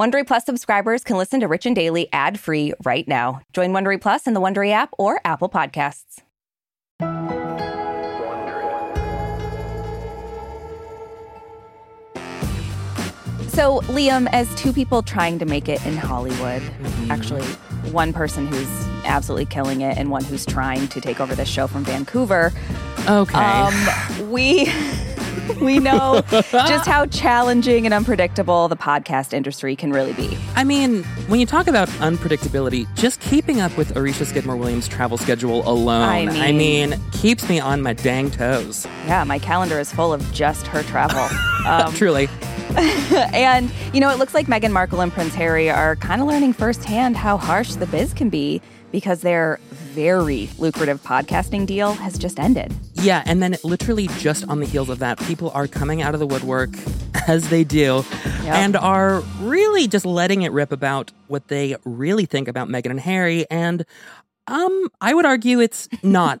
Wondery Plus subscribers can listen to Rich and Daily ad-free right now. Join Wondery Plus in the Wondery app or Apple Podcasts. So, Liam, as two people trying to make it in Hollywood, actually one person who's absolutely killing it and one who's trying to take over this show from Vancouver. Okay. We know just how challenging and unpredictable the podcast industry can really be. I mean, when you talk about unpredictability, just keeping up with Arisha Skidmore-Williams' travel schedule alone, I mean, keeps me on my dang toes. Yeah, my calendar is full of just her travel. Truly. And, you know, it looks like Meghan Markle and Prince Harry are kind of learning firsthand how harsh the biz can be because their very lucrative podcasting deal has just ended. Yeah, and then literally just on the heels of that, people are coming out of the woodwork, as they do, and are really just letting it rip about what they really think about Meghan and Harry. And I would argue it's not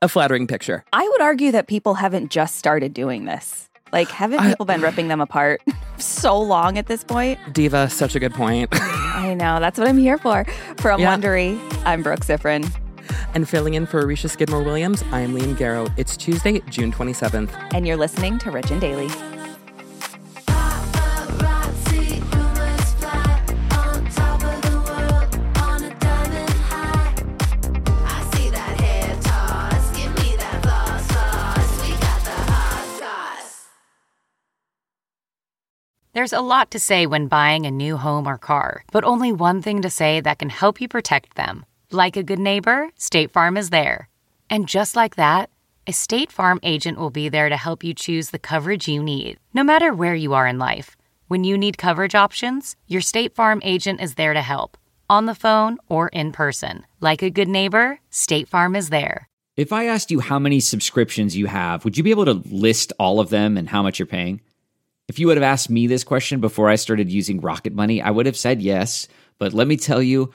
a flattering picture. I would argue that people haven't just started doing this. Like, haven't people been ripping them apart so long at this point? Diva, such a good point. I know. That's what I'm here for. From Wondery, I'm Brooke Sifrin. And filling in for Arisha Skidmore-Williams, I am Liam Garrow. It's Tuesday, June 27th. And you're listening to Rich and Daily. There's a lot to say when buying a new home or car, but only one thing to say that can help you protect them. Like a good neighbor, State Farm is there. And just like that, a State Farm agent will be there to help you choose the coverage you need, no matter where you are in life. When you need coverage options, your State Farm agent is there to help, on the phone or in person. Like a good neighbor, State Farm is there. If I asked you how many subscriptions you have, would you be able to list all of them and how much you're paying? If you would have asked me this question before I started using Rocket Money, I would have said yes, but let me tell you,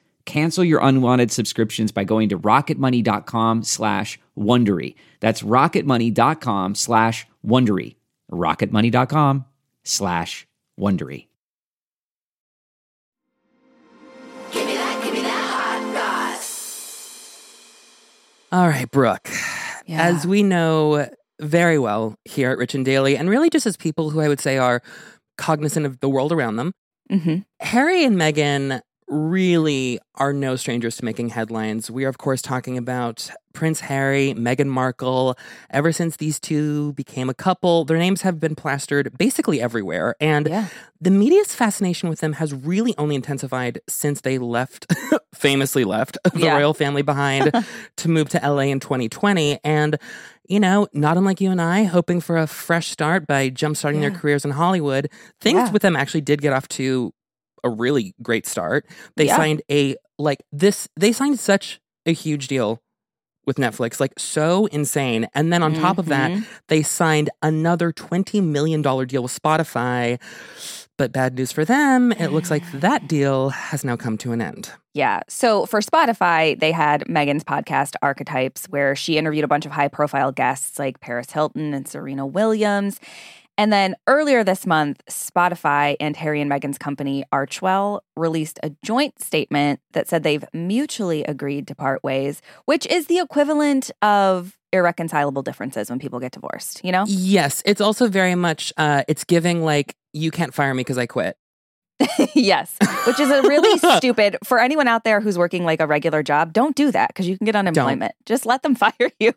Cancel your unwanted subscriptions by going to rocketmoney.com/Wondery. That's rocketmoney.com/Wondery. rocketmoney.com/Wondery. All right, Brooke, as we know very well here at Rich and Daily, and really just as people who I would say are cognizant of the world around them, Harry and Meghan really are no strangers to making headlines. We are, of course, talking about Prince Harry, Meghan Markle. Ever since these two became a couple, their names have been plastered basically everywhere. And the media's fascination with them has really only intensified since they famously left the royal family behind to move to LA in 2020. And, you know, not unlike you and I, hoping for a fresh start by jumpstarting their careers in Hollywood, things with them actually did get off to a really great start. They signed they signed such a huge deal with Netflix, like so insane. And then on top of that, they signed another $20 million deal with Spotify. But bad news for them, it looks like that deal has now come to an end. Yeah. So for Spotify, they had Meghan's podcast, Archetypes, where she interviewed a bunch of high-profile guests like Paris Hilton and Serena Williams. And then earlier this month, Spotify and Harry and Meghan's company, Archewell, released a joint statement that said they've mutually agreed to part ways, which is the equivalent of irreconcilable differences when people get divorced, you know? Yes. It's also very much, it's giving like, you can't fire me because I quit. Yes, which is a really stupid, for anyone out there who's working like a regular job, don't do that because you can get unemployment. Don't. Just let them fire you.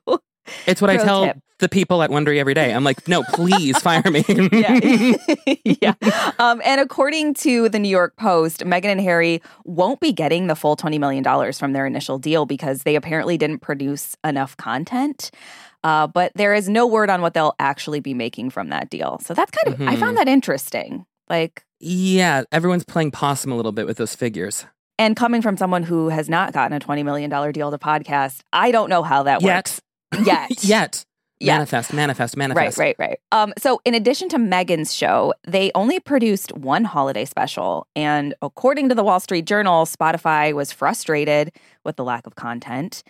It's what I tell the people at Wondery every day. I'm like, no, please fire me. And according to the New York Post, Meghan and Harry won't be getting the full $20 million from their initial deal because they apparently didn't produce enough content. But there is no word on what they'll actually be making from that deal. So that's kind of, I found that interesting. Like, yeah, everyone's playing possum a little bit with those figures. And coming from someone who has not gotten a $20 million deal to podcast, I don't know how that works. Yet. Manifest. Right. So in addition to Meghan's show, they only produced one holiday special. And according to the Wall Street Journal, Spotify was frustrated with the lack of content.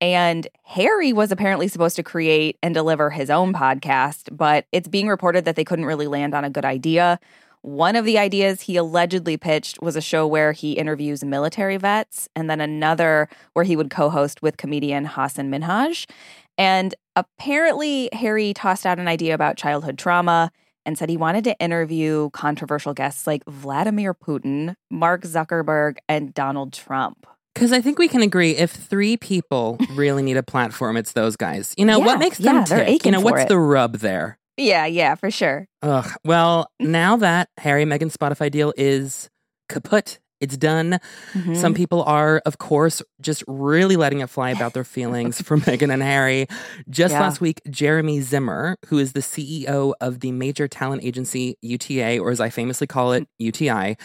And Harry was apparently supposed to create and deliver his own podcast, but it's being reported that they couldn't really land on a good idea. One of the ideas he allegedly pitched was a show where he interviews military vets, and then another where he would co-host with comedian Hasan Minhaj. And apparently Harry tossed out an idea about childhood trauma and said he wanted to interview controversial guests like Vladimir Putin, Mark Zuckerberg, and Donald Trump. Because I think we can agree, if three people really need a platform, it's those guys. You know, what makes them tick? You know, what's the rub there? Yeah, for sure. Ugh. Well, now that Harry, Meghan's Spotify deal is kaput, it's done. Mm-hmm. Some people are, of course, just really letting it fly about their feelings for Meghan and Harry. Just last week, Jeremy Zimmer, who is the CEO of the major talent agency UTA, or as I famously call it, UTI,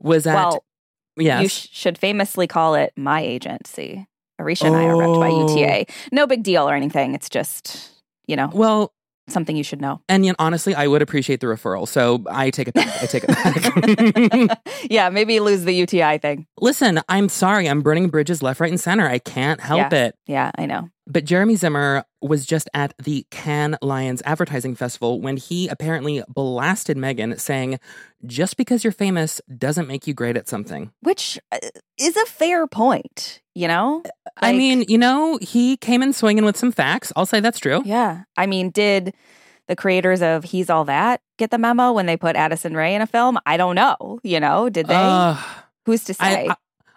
was at... Well, yes. You should famously call it my agency. Arisha and I are repped by UTA. No big deal or anything. It's just, you know, something you should know. And you know, honestly, I would appreciate the referral. So I take it back. Yeah, maybe lose the UTI thing. Listen, I'm sorry. I'm burning bridges left, right, and center. I can't help it. Yeah, I know. But Jeremy Zimmer was just at the Cannes Lions Advertising Festival when he apparently blasted Meghan, saying, just because you're famous doesn't make you great at something. Which is a fair point, you know? Like, I mean, you know, he came in swinging with some facts. I'll say that's true. Yeah. I mean, did the creators of He's All That get the memo when they put Addison Rae in a film? I don't know. You know, did they? Who's to say?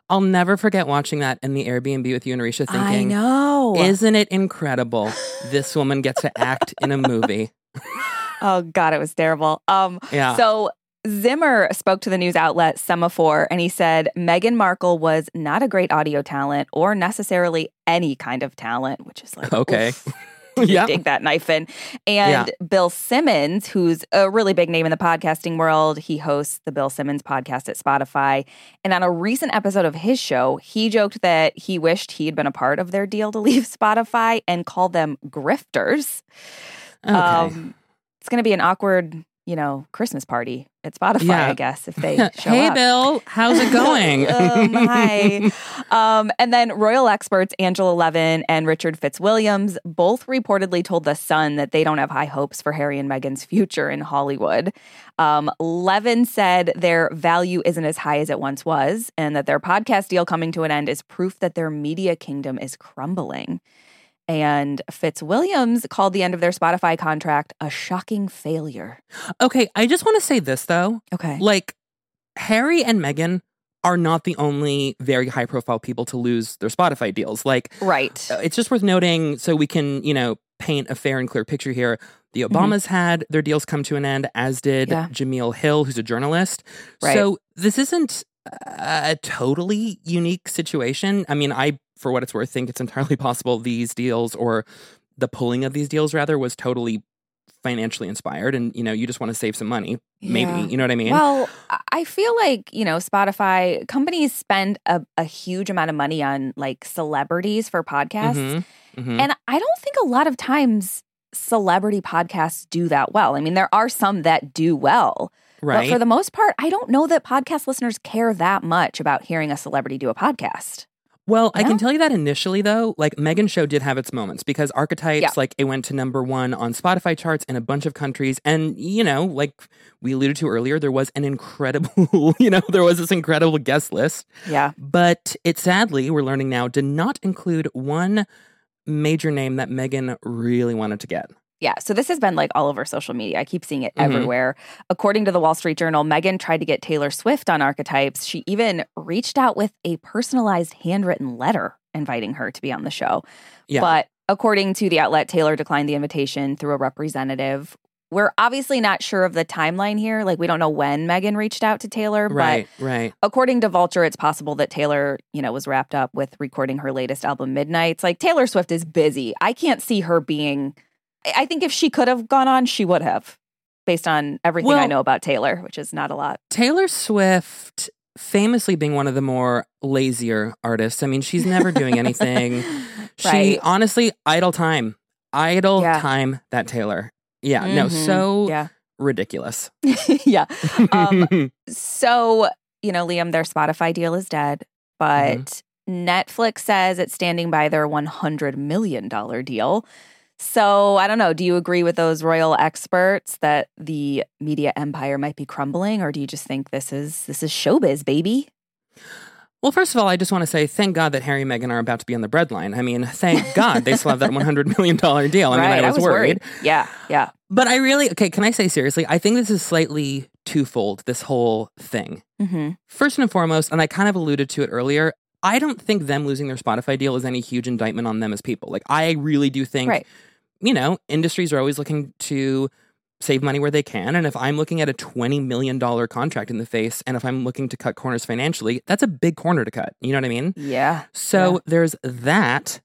I'll never forget watching that in the Airbnb with you and Arisha thinking, I know. Isn't it incredible? This woman gets to act in a movie. Oh, God, it was terrible. So Zimmer spoke to the news outlet Semafor, and he said Meghan Markle was not a great audio talent or necessarily any kind of talent, which is like, okay. Dig that knife in. And Bill Simmons, who's a really big name in the podcasting world, he hosts the Bill Simmons podcast at Spotify. And on a recent episode of his show, he joked that he wished he'd been a part of their deal to leave Spotify and called them grifters. Okay. It's going to be an awkward, you know, Christmas party at Spotify, I guess, if they show up. Hey, Bill, how's it going? Hi. And then royal experts Angela Levin and Richard Fitzwilliams both reportedly told The Sun that they don't have high hopes for Harry and Meghan's future in Hollywood. Levin said their value isn't as high as it once was and that their podcast deal coming to an end is proof that their media kingdom is crumbling. And Fitzwilliams called the end of their Spotify contract a shocking failure. Okay, I just want to say this, though. Okay. Like, Harry and Meghan are not the only very high-profile people to lose their Spotify deals. Like, right. It's just worth noting, so we can, you know, paint a fair and clear picture here. The Obamas had their deals come to an end, as did Jameel Hill, who's a journalist. Right. So this isn't a totally unique situation. I mean, for what it's worth, think it's entirely possible these deals, or the pulling of these deals, rather, was totally financially inspired. And, you know, you just want to save some money, maybe. Yeah. You know what I mean? Well, I feel like, you know, Spotify, companies spend a huge amount of money on, like, celebrities for podcasts. Mm-hmm. Mm-hmm. And I don't think a lot of times celebrity podcasts do that well. I mean, there are some that do well. Right. But for the most part, I don't know that podcast listeners care that much about hearing a celebrity do a podcast. Well, I can tell you that initially, though, like, Meghan's show did have its moments, because Archetypes, like, it went to number one on Spotify charts in a bunch of countries. And, you know, like we alluded to earlier, there was an incredible, you know, there was this incredible guest list. Yeah. But it sadly, we're learning now, did not include one major name that Meghan really wanted to get. Yeah, so this has been, like, all over social media. I keep seeing it everywhere. According to the Wall Street Journal, Meghan tried to get Taylor Swift on Archetypes. She even reached out with a personalized handwritten letter inviting her to be on the show. Yeah. But according to the outlet, Taylor declined the invitation through a representative. We're obviously not sure of the timeline here. Like, we don't know when Meghan reached out to Taylor. Right. According to Vulture, it's possible that Taylor, you know, was wrapped up with recording her latest album, Midnights. Like, Taylor Swift is busy. I can't see her being... I think if she could have gone on, she would have. based on everything I know about Taylor, which is not a lot. Taylor Swift famously being one of the more lazier artists. I mean, she's never doing anything. Right. She honestly, idle time, that Taylor. Yeah, mm-hmm. Ridiculous. Yeah. So, Liam, their Spotify deal is dead, but mm-hmm. Netflix says it's standing by their $100 million deal. So, I don't know, do you agree with those royal experts that the media empire might be crumbling, or do you just think this is showbiz, baby? Well, first of all, I just want to say thank God that Harry and Meghan are about to be on the breadline. I mean, thank God they still have that $100 million deal. I mean, I was worried. Yeah, yeah. But I really, can I say seriously, I think this is slightly twofold, this whole thing. Mm-hmm. First and foremost, and I kind of alluded to it earlier, I don't think them losing their Spotify deal is any huge indictment on them as people. Like, I really do think, industries are always looking to save money where they can. And if I'm looking at a $20 million contract in the face, and if I'm looking to cut corners financially, that's a big corner to cut. You know what I mean? Yeah. So there's that.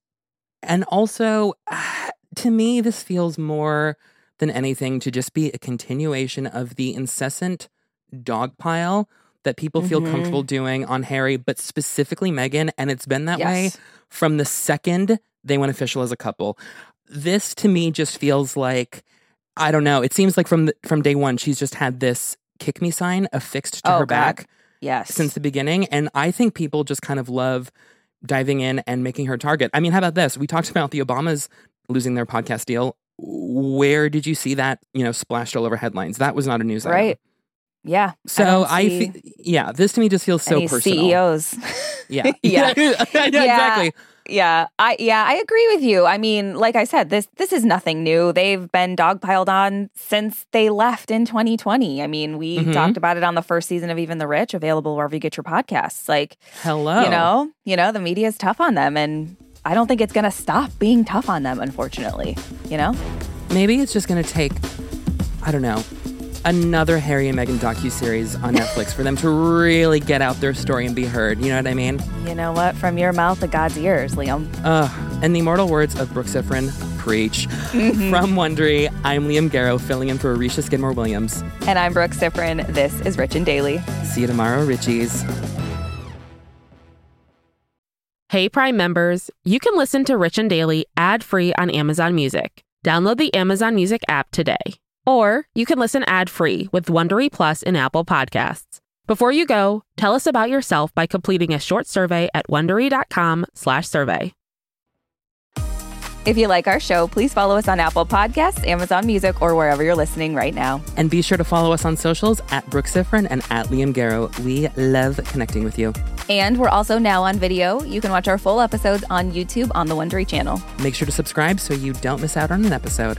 And also, to me, this feels more than anything to just be a continuation of the incessant dogpile that people feel mm-hmm. comfortable doing on Harry, but specifically Meghan. And it's been that way from the second they went official as a couple. This to me just feels like, I don't know, it seems like from day one, she's just had this kick me sign affixed to her back since the beginning. And I think people just kind of love diving in and making her target. I mean, how about this? We talked about the Obamas losing their podcast deal. Where did you see that, splashed all over headlines? That was not a news item. Right. Yeah. So I this to me just feels so personal. CEOs. Yeah. Yeah. Exactly. Yeah. I agree with you. I mean, like I said, this is nothing new. They've been dogpiled on since they left in 2020. I mean, we mm-hmm. talked about it on the first season of Even the Rich, available wherever you get your podcasts. Like, hello. The media is tough on them, and I don't think it's going to stop being tough on them, unfortunately. Maybe it's just going to take, I don't know, another Harry and Meghan docuseries on Netflix for them to really get out their story and be heard. You know what I mean? You know what? From your mouth to God's ears, Liam. And the immortal words of Brooke Sifrin, preach. Mm-hmm. From Wondery, I'm Liam Garrow, filling in for Arisha Skidmore-Williams. And I'm Brooke Sifrin. This is Rich and Daily. See you tomorrow, Richies. Hey, Prime members. You can listen to Rich and Daily ad-free on Amazon Music. Download the Amazon Music app today. Or you can listen ad-free with Wondery Plus in Apple Podcasts. Before you go, tell us about yourself by completing a short survey at Wondery.com/survey. If you like our show, please follow us on Apple Podcasts, Amazon Music, or wherever you're listening right now. And be sure to follow us on socials at Brooke Sifrin and at Liam Garrow. We love connecting with you. And we're also now on video. You can watch our full episodes on YouTube on the Wondery channel. Make sure to subscribe so you don't miss out on an episode.